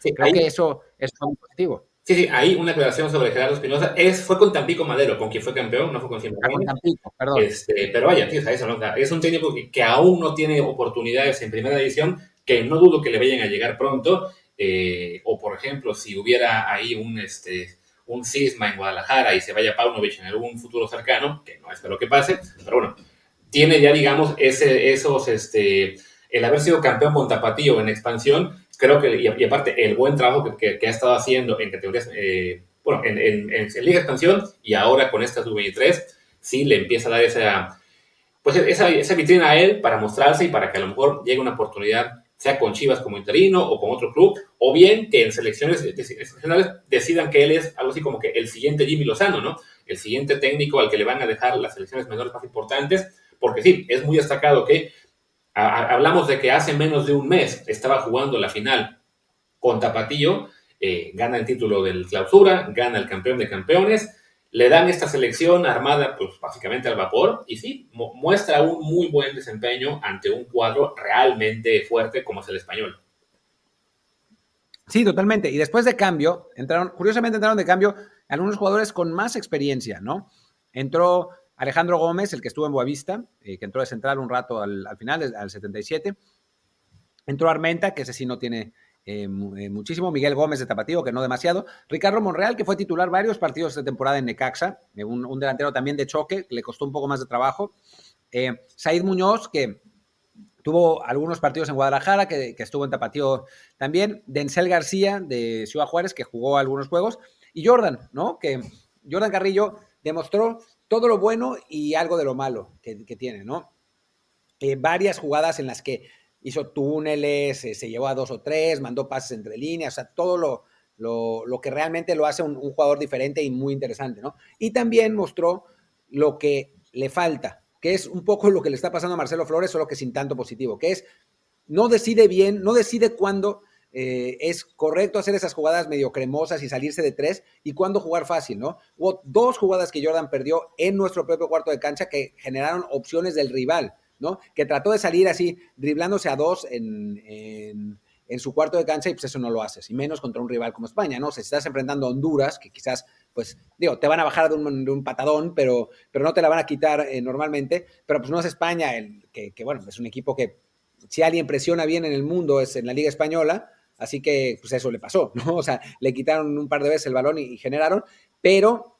Sí, creo que eso es un positivo. Sí, ahí una aclaración sobre Gerardo Espinosa, fue con Tampico Madero, con quien fue campeón, no fue con Cimarrones. Con Tampico, perdón. Pero vaya, tío, eso, ¿no? Es un técnico que aún no tiene oportunidades en primera división, que no dudo que le vayan a llegar pronto. O por ejemplo, si hubiera ahí un cisma en Guadalajara y se vaya Paunovic en algún futuro cercano, que no es lo que pase, pero bueno, tiene ya, digamos, el haber sido campeón con Tapatío en expansión, creo que, y aparte el buen trabajo que ha estado haciendo en categorías, en Liga Expansión, y ahora con esta Sub-23, sí le empieza a dar esa vitrina a él para mostrarse y para que a lo mejor llegue una oportunidad, sea con Chivas como interino o con otro club, o bien que en selecciones nacionales decidan que él es algo así como que el siguiente Jimmy Lozano, ¿no? El siguiente técnico al que le van a dejar las selecciones menores más importantes, porque sí, es muy destacado que hablamos de que hace menos de un mes estaba jugando la final con Tapatío, gana el título del Clausura, gana el campeón de campeones, le dan esta selección armada pues básicamente al vapor, y sí, muestra un muy buen desempeño ante un cuadro realmente fuerte como es el español. Sí, totalmente. Y después de cambio, curiosamente entraron de cambio algunos jugadores con más experiencia, ¿no? Entró Alejandro Gómez, el que estuvo en Boavista, que entró de central un rato al final, al 77. Entró Armenta, que ese sí no tiene muchísimo, Miguel Gómez de Tapatío, que no demasiado, Ricardo Monreal, que fue titular varios partidos de temporada en Necaxa, un delantero también de choque, le costó un poco más de trabajo, Said Muñoz, que tuvo algunos partidos en Guadalajara, que estuvo en Tapatío también, Denzel García de Ciudad Juárez, que jugó algunos juegos, y Jordan, ¿no? Que Jordan Carrillo demostró todo lo bueno y algo de lo malo que tiene, ¿no? Varias jugadas en las que hizo túneles, se llevó a 2 o 3, mandó pases entre líneas, o sea, todo lo que realmente lo hace un jugador diferente y muy interesante, ¿no? Y también mostró lo que le falta, que es un poco lo que le está pasando a Marcelo Flores, solo que sin tanto positivo, que es, no decide bien, no decide cuándo es correcto hacer esas jugadas medio cremosas y salirse de 3, y cuándo jugar fácil, ¿no? Hubo 2 jugadas que Jordan perdió en nuestro propio cuarto de cancha que generaron opciones del rival, ¿no? Que trató de salir así, driblándose a 2 en su cuarto de cancha, y pues eso no lo haces, y menos contra un rival como España, ¿no? O sea, si estás enfrentando a Honduras, que quizás, pues, digo, te van a bajar de un patadón, pero no te la van a quitar normalmente, pero pues no es España, que bueno, es un equipo que si alguien presiona bien en el mundo es en la Liga Española, Así que, pues eso le pasó, ¿no? O sea, le quitaron un par de veces el balón y generaron, pero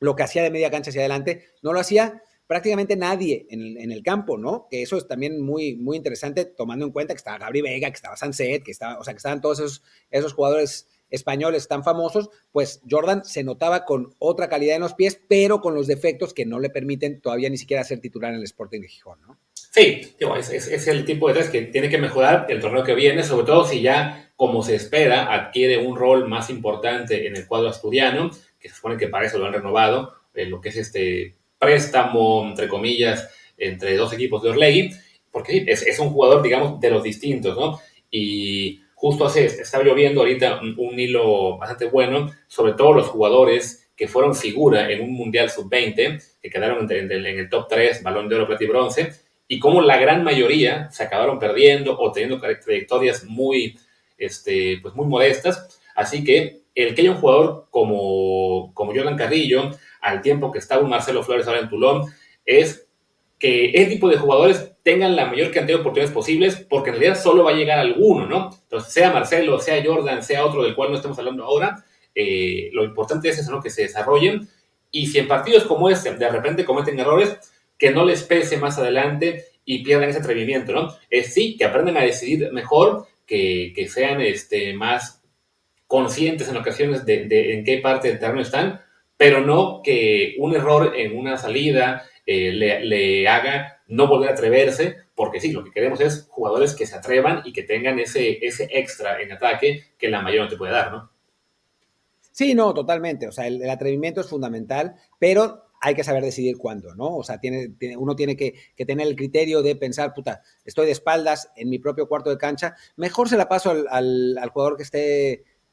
lo que hacía de media cancha hacia adelante no lo hacía prácticamente nadie en el campo, ¿no? Que eso es también muy, muy interesante, tomando en cuenta que estaba Gabri Vega, que estaba Sanset, que estaba, o sea, que estaban todos esos jugadores españoles tan famosos. Pues Jordan se notaba con otra calidad en los pies, pero con los defectos que no le permiten todavía ni siquiera ser titular en el Sporting de Gijón, ¿no? Sí, digo, es el tipo de tres que tiene que mejorar el torneo que viene, sobre todo si ya, como se espera, adquiere un rol más importante en el cuadro asturiano, que se supone que para eso lo han renovado, lo que es este préstamo, entre comillas, entre dos equipos de Orlegui, porque sí, es un jugador, digamos, de los distintos, ¿no? Y justo estaba yo viendo ahorita un hilo bastante bueno, sobre todo los jugadores que fueron figura en un Mundial Sub-20, que quedaron en el top 3, Balón de Oro, Plata y Bronce, y cómo la gran mayoría se acabaron perdiendo o teniendo trayectorias muy, pues muy modestas. Así que el que haya un jugador como Jordan Carrillo, al tiempo que está un Marcelo Flores ahora en Toulon, es que ese tipo de jugadores tengan la mayor cantidad de oportunidades posibles, porque en realidad solo va a llegar alguno, ¿no? Entonces, sea Marcelo, sea Jordan, sea otro del cual no estamos hablando ahora, lo importante es eso, ¿no? Que se desarrollen, y si en partidos como este de repente cometen errores, que no les pese más adelante y pierdan ese atrevimiento, ¿no? Sí, que aprendan a decidir mejor, que sean más conscientes en ocasiones de en qué parte del terreno están, pero no que un error en una salida le haga no volver a atreverse, porque sí, lo que queremos es jugadores que se atrevan y que tengan ese extra en ataque que la mayoría no te puede dar, ¿no? Sí, no, totalmente. O sea, el atrevimiento es fundamental, pero hay que saber decidir cuándo, ¿no? O sea, uno tiene que tener el criterio de pensar, puta, estoy de espaldas en mi propio cuarto de cancha, mejor se la paso al jugador que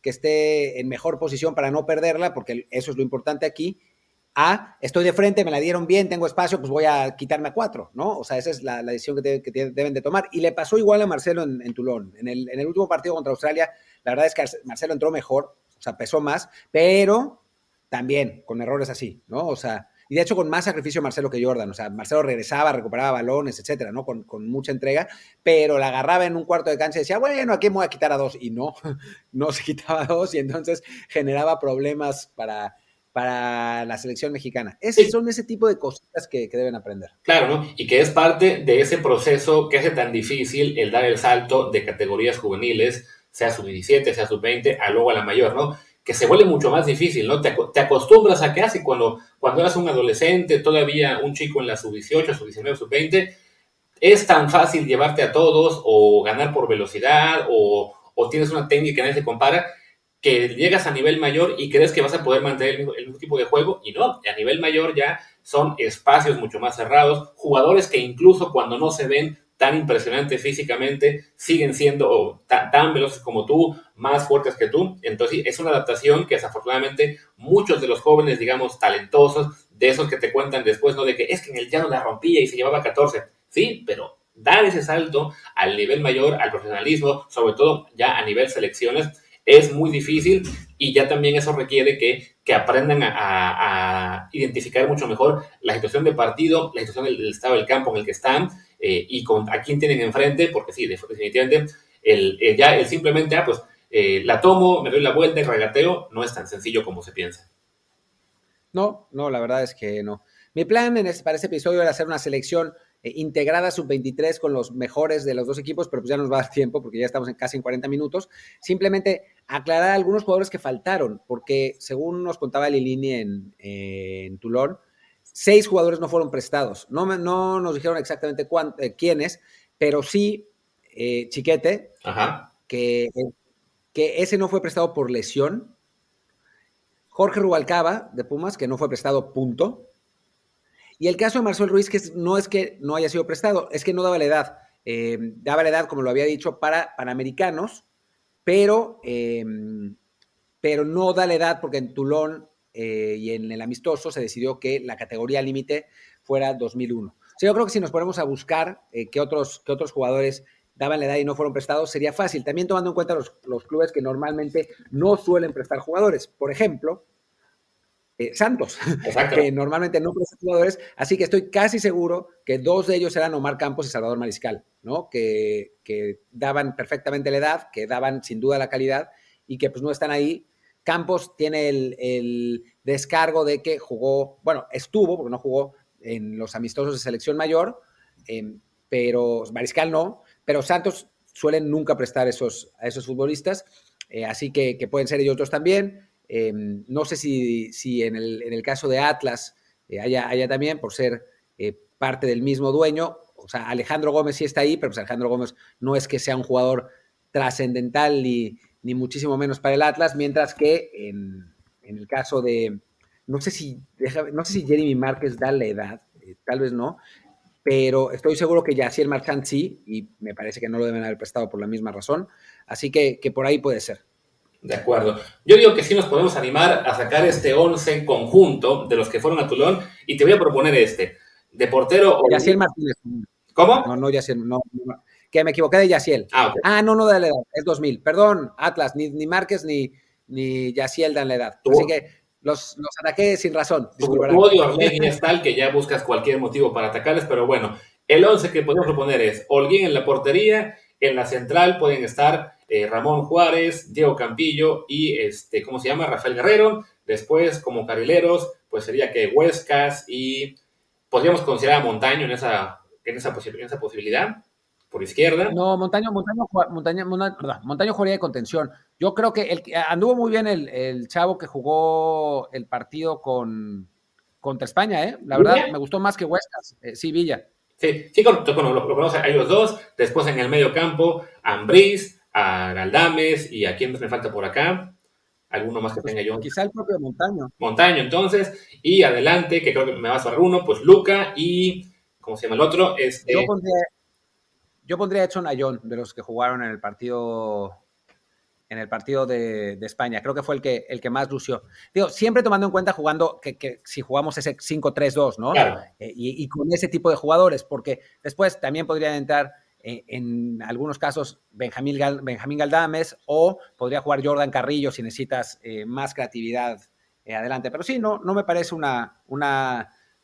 esté en mejor posición para no perderla, porque eso es lo importante aquí. Estoy de frente, me la dieron bien, tengo espacio, pues voy a quitarme a 4, ¿no? O sea, esa es la decisión que deben de tomar. Y le pasó igual a Marcelo en Toulon. En el último partido contra Australia, la verdad es que Marcelo entró mejor, o sea, pesó más, pero también con errores así, ¿no? O sea, y de hecho con más sacrificio Marcelo que Jordan. O sea, Marcelo regresaba, recuperaba balones, etcétera, ¿no? Con mucha entrega, pero la agarraba en un cuarto de cancha y decía, bueno, aquí me voy a quitar a 2. Y no se quitaba a 2, y entonces generaba problemas para la selección mexicana. Sí. Son ese tipo de cositas que deben aprender. Claro, ¿no? Y que es parte de ese proceso que hace tan difícil el dar el salto de categorías juveniles, sea sub-17, sea sub-20, a luego a la mayor, ¿no? Que se vuelve mucho más difícil, ¿no? Te acostumbras a que haces cuando eras un adolescente, todavía un chico en la sub-18, sub-19, sub-20, es tan fácil llevarte a todos o ganar por velocidad o tienes una técnica que nadie se compara, que llegas a nivel mayor y crees que vas a poder mantener el mismo tipo de juego, y no, a nivel mayor ya son espacios mucho más cerrados, jugadores que incluso cuando no se ven tan impresionantes físicamente, siguen siendo tan veloces como tú, más fuertes que tú. Entonces es una adaptación que desafortunadamente muchos de los jóvenes, digamos, talentosos, de esos que te cuentan después, ¿no? De que es que en el llano la rompía y se llevaba 14. Sí, pero dar ese salto al nivel mayor, al profesionalismo, sobre todo ya a nivel selecciones, es muy difícil, y ya también eso requiere que aprendan a identificar mucho mejor la situación de partido, la situación del estado del campo en el que están, y a quién tienen enfrente, porque sí, definitivamente, ya el simplemente, la tomo, me doy la vuelta y regateo, no es tan sencillo como se piensa. No, la verdad es que no. Mi plan para este episodio era hacer una selección integrada sub-23 con los mejores de los dos equipos, pero pues ya nos va a dar tiempo porque ya estamos casi en 40 minutos. Simplemente aclarar a algunos jugadores que faltaron, porque según nos contaba Lilini en Toulon, 6 jugadores no fueron prestados. No nos dijeron exactamente quiénes, pero sí Chiquete, ajá, que ese no fue prestado por lesión. Jorge Rubalcaba, de Pumas, que no fue prestado, punto. Y el caso de Marcel Ruiz, que no es que no haya sido prestado, es que no daba la edad. Daba la edad, como lo había dicho, para panamericanos, pero no da la edad porque en Toulon y en el amistoso se decidió que la categoría límite fuera 2001. O sea, yo creo que si nos ponemos a buscar qué otros jugadores daban la edad y no fueron prestados, sería fácil. También tomando en cuenta los clubes que normalmente no suelen prestar jugadores. Por ejemplo, Santos, exacto, que normalmente no presenta jugadores, así que estoy casi seguro que dos de ellos eran Omar Campos y Salvador Mariscal, ¿no? Que daban perfectamente la edad, que daban sin duda la calidad y que pues no están ahí. Campos tiene el descargo de que jugó, bueno, estuvo, porque no jugó en los amistosos de selección mayor, pero Mariscal no, pero Santos suelen nunca prestar a esos futbolistas, así que pueden ser ellos dos también. No sé si en el caso de Atlas haya también, por ser parte del mismo dueño. O sea, Alejandro Gómez sí está ahí, pero pues Alejandro Gómez no es que sea un jugador trascendental ni muchísimo menos para el Atlas, mientras que en el caso de, no sé si Jeremy Márquez da la edad, tal vez no, pero estoy seguro que Yaciel Marchand sí, y me parece que no lo deben haber prestado por la misma razón, así que por ahí puede ser. De acuerdo. Yo digo que sí nos podemos animar a sacar este 11 conjunto de los que fueron a Toulon, y te voy a proponer este. De portero... Yaciel Martínez. ¿Cómo? No, Yaciel, no. Que me equivoqué de Yaciel. Ah, okay. No da la edad, es 2000. Perdón, Atlas, ni Márquez ni Yaciel dan la edad. ¿Tú? Así que los ataqué sin razón. Tu odio a Orlegui es tal que ya buscas cualquier motivo para atacarles, pero bueno, el 11 que podemos proponer es Holguín en la portería, en la central pueden estar... Ramón Juárez, Diego Campillo y Rafael Guerrero. Después, como carrileros, pues sería que Huescas y podríamos considerar a Montaño en esa posibilidad, por izquierda. No, Montaño jugaría de contención. Yo creo que anduvo muy bien el chavo que jugó el partido contra España, ¿eh? La verdad, me gustó más que Huescas. Sí, Villa. Sí, bueno, lo conocen a ellos dos. Después, en el medio campo, Ambriz, a Galdames, y a quién me falta por acá, alguno más que tenga yo. Quizá el propio Montaño, entonces, y adelante, que creo que me va a sonar uno, pues Luca y, ¿cómo se llama el otro? Yo pondría a Edson Ayón, de los que jugaron en el partido de España. Creo que fue el que más lució. Digo, siempre tomando en cuenta jugando, que si jugamos ese 5-3-2, ¿no? Claro. Y con ese tipo de jugadores, porque después también podrían entrar en algunos casos Benjamín Galdames, o podría jugar Jordan Carrillo si necesitas más creatividad adelante. Pero sí, no me parece una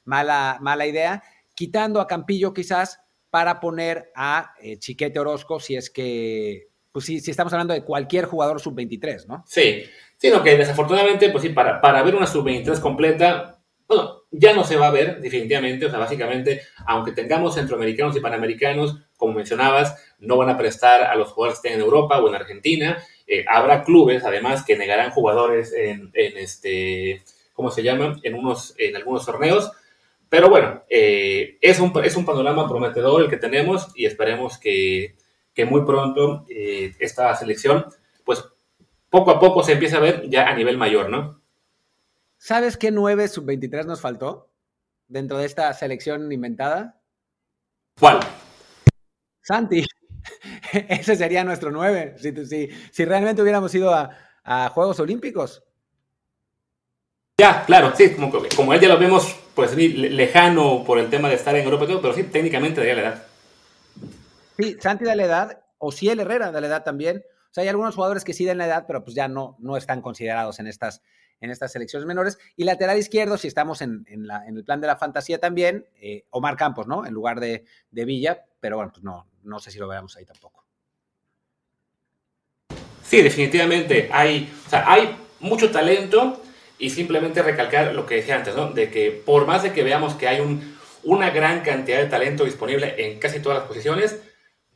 mala idea, quitando a Campillo quizás para poner a Chiquete Orozco, si es que, pues si estamos hablando de cualquier jugador sub-23, ¿no? Sí, sino que desafortunadamente, pues sí, para ver una sub-23 completa, bueno, ya no se va a ver definitivamente, o sea, básicamente, aunque tengamos centroamericanos y panamericanos, como mencionabas, no van a prestar a los jugadores que estén en Europa o en Argentina. Habrá clubes, además, que negarán jugadores en algunos torneos. Pero bueno, es un panorama prometedor el que tenemos, y esperemos que muy pronto esta selección, pues, poco a poco se empiece a ver ya a nivel mayor, ¿no? ¿Sabes qué 9 sub-23 nos faltó dentro de esta selección inventada? ¿Cuál? Santi, ese sería nuestro 9, si realmente hubiéramos ido a Juegos Olímpicos. Ya, claro, sí, como él ya lo vemos, pues, lejano por el tema de estar en Europa y todo, pero sí, técnicamente daría la edad. Sí, Santi da la edad, o sí, el Herrera da la edad también. O sea, hay algunos jugadores que sí dan la edad, pero pues ya no están considerados en estas selecciones menores. Y lateral izquierdo, si estamos en el plan de la fantasía también, Omar Campos, ¿no? En lugar de Villa, pero bueno, pues no sé si lo veamos ahí tampoco. Sí, definitivamente hay mucho talento, y simplemente recalcar lo que decía antes, ¿no? De que por más de que veamos que hay una gran cantidad de talento disponible en casi todas las posiciones,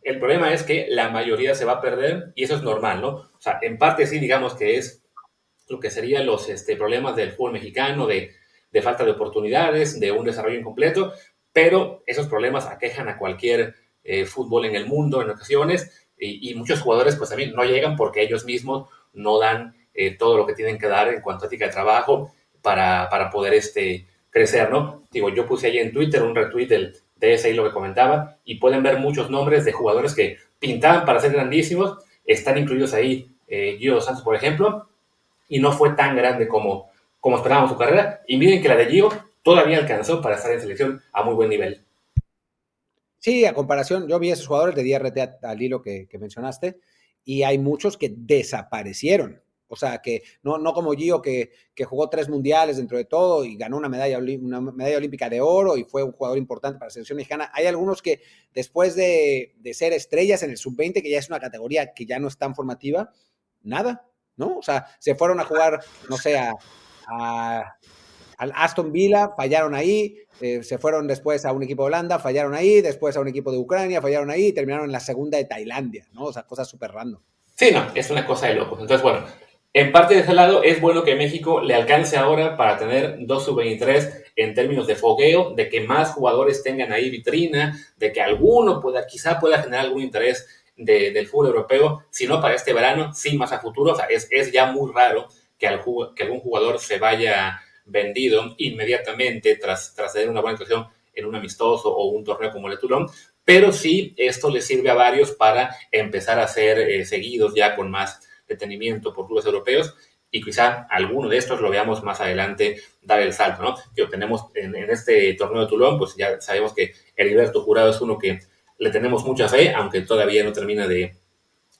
el problema es que la mayoría se va a perder, y eso es normal, ¿no? O sea, en parte sí, digamos que es lo que serían los problemas del fútbol mexicano, de falta de oportunidades, de un desarrollo incompleto, pero esos problemas aquejan a cualquier fútbol en el mundo en ocasiones, y muchos jugadores pues también no llegan porque ellos mismos no dan todo lo que tienen que dar en cuanto a ética de trabajo para poder crecer, ¿no? Digo, yo puse ahí en Twitter un retweet de ese hilo que comentaba, y pueden ver muchos nombres de jugadores que pintaban para ser grandísimos, están incluidos ahí Gio Santos, por ejemplo, y no fue tan grande como esperábamos su carrera, y miren que la de Gio todavía alcanzó para estar en selección a muy buen nivel. Sí, a comparación, yo vi a esos jugadores, le di RT al hilo que mencionaste, y hay muchos que desaparecieron, O sea, que no como Gio, que jugó 3 mundiales dentro de todo y ganó una medalla olímpica de oro y fue un jugador importante para la selección mexicana. Hay algunos que después de ser estrellas en el sub-20, que ya es una categoría que ya no es tan formativa, nada, ¿no? O sea, se fueron a jugar, no sé, al Aston Villa, fallaron ahí, se fueron después a un equipo de Holanda, fallaron ahí, después a un equipo de Ucrania, fallaron ahí y terminaron en la segunda de Tailandia, ¿no? O sea, cosas súper random. Sí, no, es una cosa de locos. Entonces, bueno, en parte de ese lado es bueno que México le alcance ahora para tener 2 sub-23 en términos de fogueo, de que más jugadores tengan ahí vitrina, de que alguno quizá pueda generar algún interés del fútbol europeo, si no para este verano, sí más a futuro. O sea, es ya muy raro que algún jugador se vaya vendido inmediatamente tras tener una buena actuación en un amistoso o un torneo como el de Toulon, pero sí esto le sirve a varios para empezar a ser seguidos ya con más detenimiento por clubes europeos y quizá alguno de estos lo veamos más adelante dar el salto, ¿no? Que tenemos en este torneo de Toulon, pues ya sabemos que Heriberto Jurado es uno que le tenemos mucha fe, aunque todavía no termina de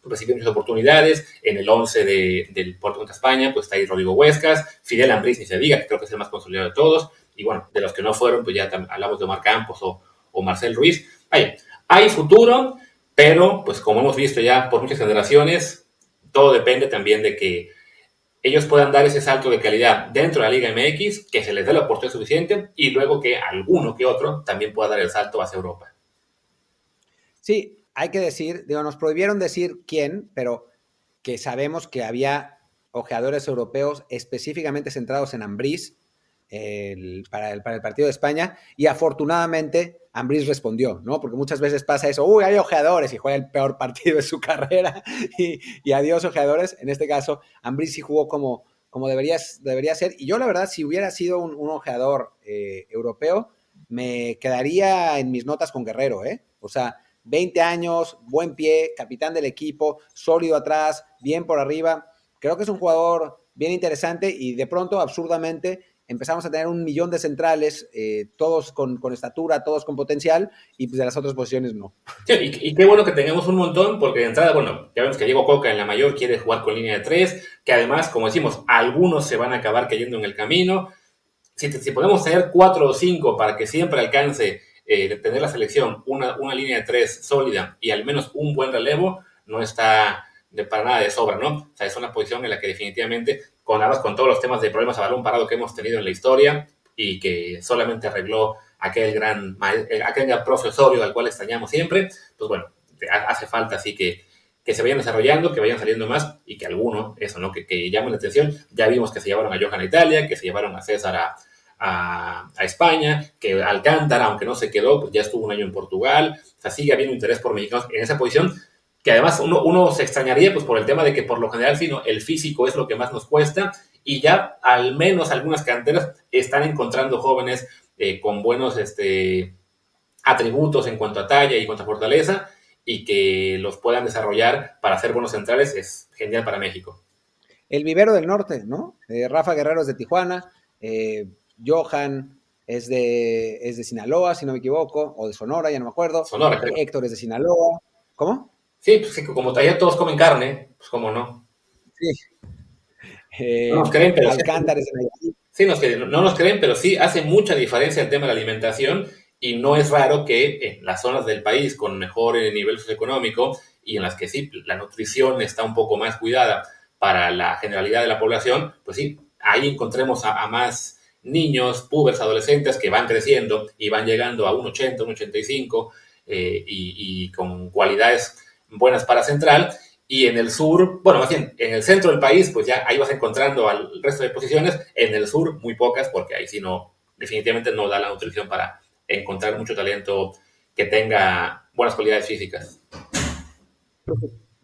recibir muchas oportunidades. En el 11 del Porto contra España, pues está ahí Rodrigo Huescas, Fidel Ambriz, ni se diga, que creo que es el más consolidado de todos. Y bueno, de los que no fueron, pues ya hablamos de Omar Campos o Marcel Ruiz. Hay futuro, pero pues como hemos visto ya por muchas generaciones, todo depende también de que ellos puedan dar ese salto de calidad dentro de la Liga MX, que se les dé la oportunidad suficiente y luego que alguno que otro también pueda dar el salto hacia Europa. Sí. Hay que decir, digo, nos prohibieron decir quién, pero que sabemos que había ojeadores europeos específicamente centrados en Ambriz para el partido de España, y afortunadamente Ambriz respondió, ¿no? Porque muchas veces pasa eso, uy, hay ojeadores, y juega el peor partido de su carrera, y adiós ojeadores. En este caso, Ambriz sí jugó como debería ser, y yo la verdad, si hubiera sido un ojeador europeo, me quedaría en mis notas con Guerrero, ¿eh? O sea, 20 años, buen pie, capitán del equipo, sólido atrás, bien por arriba. Creo que es un jugador bien interesante y de pronto, absurdamente, empezamos a tener 1 millón de centrales, todos con estatura, todos con potencial, y pues de las otras posiciones no. Sí, y qué bueno que tengamos un montón, porque de entrada, bueno, ya vemos que Diego Coca en la mayor quiere jugar con línea de 3, que además, como decimos, algunos se van a acabar cayendo en el camino. Si podemos tener 4 o 5 para que siempre alcance de tener la selección una línea de 3 sólida y al menos un buen relevo, no está para nada de sobra, ¿no? O sea, es una posición en la que definitivamente, con todos los temas de problemas a balón parado que hemos tenido en la historia y que solamente arregló aquel gran profesorio al cual extrañamos siempre, pues bueno, hace falta así que se vayan desarrollando, que vayan saliendo más y que alguno, eso, ¿no? Que llamen la atención. Ya vimos que se llevaron a Johan a Italia, que se llevaron a César a España, que Alcántara, aunque no se quedó, pues ya estuvo 1 año en Portugal. O sea, sigue habiendo interés por mexicanos en esa posición, que además uno se extrañaría pues por el tema de que por lo general sino el físico es lo que más nos cuesta, y ya al menos algunas canteras están encontrando jóvenes con buenos atributos en cuanto a talla y en cuanto a fortaleza, y que los puedan desarrollar para ser buenos centrales. Es genial para México. El vivero del norte, ¿no? Rafa Guerrero es de Tijuana, Johan es de Sinaloa, si no me equivoco, o de Sonora, ya no me acuerdo. Sonora, creo. Héctor es de Sinaloa. ¿Cómo? Sí, pues como allá todos comen carne, pues cómo no. Sí. No nos creen, pero Alcántara es de Nayarit. Sí, no nos creen, pero sí hace mucha diferencia el tema de la alimentación, y no es raro que en las zonas del país con mejor nivel socioeconómico y en las que sí la nutrición está un poco más cuidada para la generalidad de la población, pues sí, ahí encontremos a más niños, pubers, adolescentes que van creciendo y van llegando a 1,80, 1,85 y con cualidades buenas para central. Y en el sur, bueno, más bien en el centro del país, pues ya ahí vas encontrando al resto de posiciones. En el sur muy pocas, porque ahí sí no, definitivamente no da la nutrición para encontrar mucho talento que tenga buenas cualidades físicas.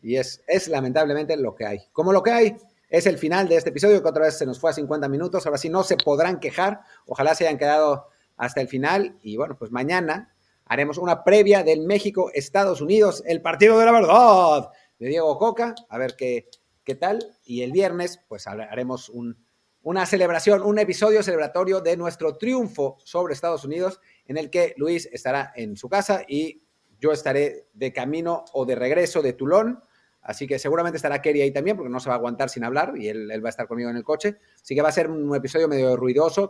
Y es lamentablemente lo que hay. Como lo que hay es el final de este episodio, que otra vez se nos fue a 50 minutos. Ahora sí no se podrán quejar. Ojalá se hayan quedado hasta el final. Y bueno, pues mañana haremos una previa del México-Estados Unidos, el partido de la verdad de Diego Coca. A ver qué tal. Y el viernes pues haremos una celebración, un episodio celebratorio de nuestro triunfo sobre Estados Unidos, en el que Luis estará en su casa y yo estaré de camino o de regreso de Toulon. Así que seguramente estará Kerry ahí también, porque no se va a aguantar sin hablar y él va a estar conmigo en el coche. Así que va a ser un episodio medio ruidoso,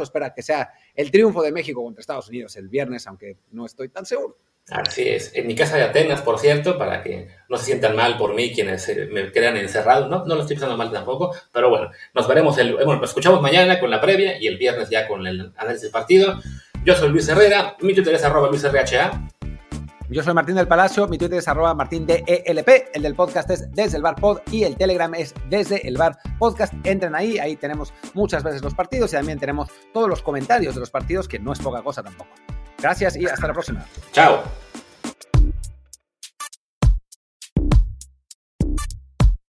espera que sea el triunfo de México contra Estados Unidos el viernes, aunque no estoy tan seguro. Así es. En mi casa de Atenas, por cierto, para que no se sientan mal por mí quienes me quedan encerrados. No lo estoy pasando mal tampoco, pero bueno, nos veremos, nos escuchamos mañana con la previa y el viernes ya con el análisis del partido. Yo soy Luis Herrera, mi Twitter es @LuisRHA. Yo soy Martín del Palacio, mi Twitter es @MartinDELP, el del podcast es Desde el Bar Pod y el Telegram es Desde el Bar Podcast. Entren ahí tenemos muchas veces los partidos y también tenemos todos los comentarios de los partidos, que no es poca cosa tampoco. Gracias y hasta la próxima. Chao.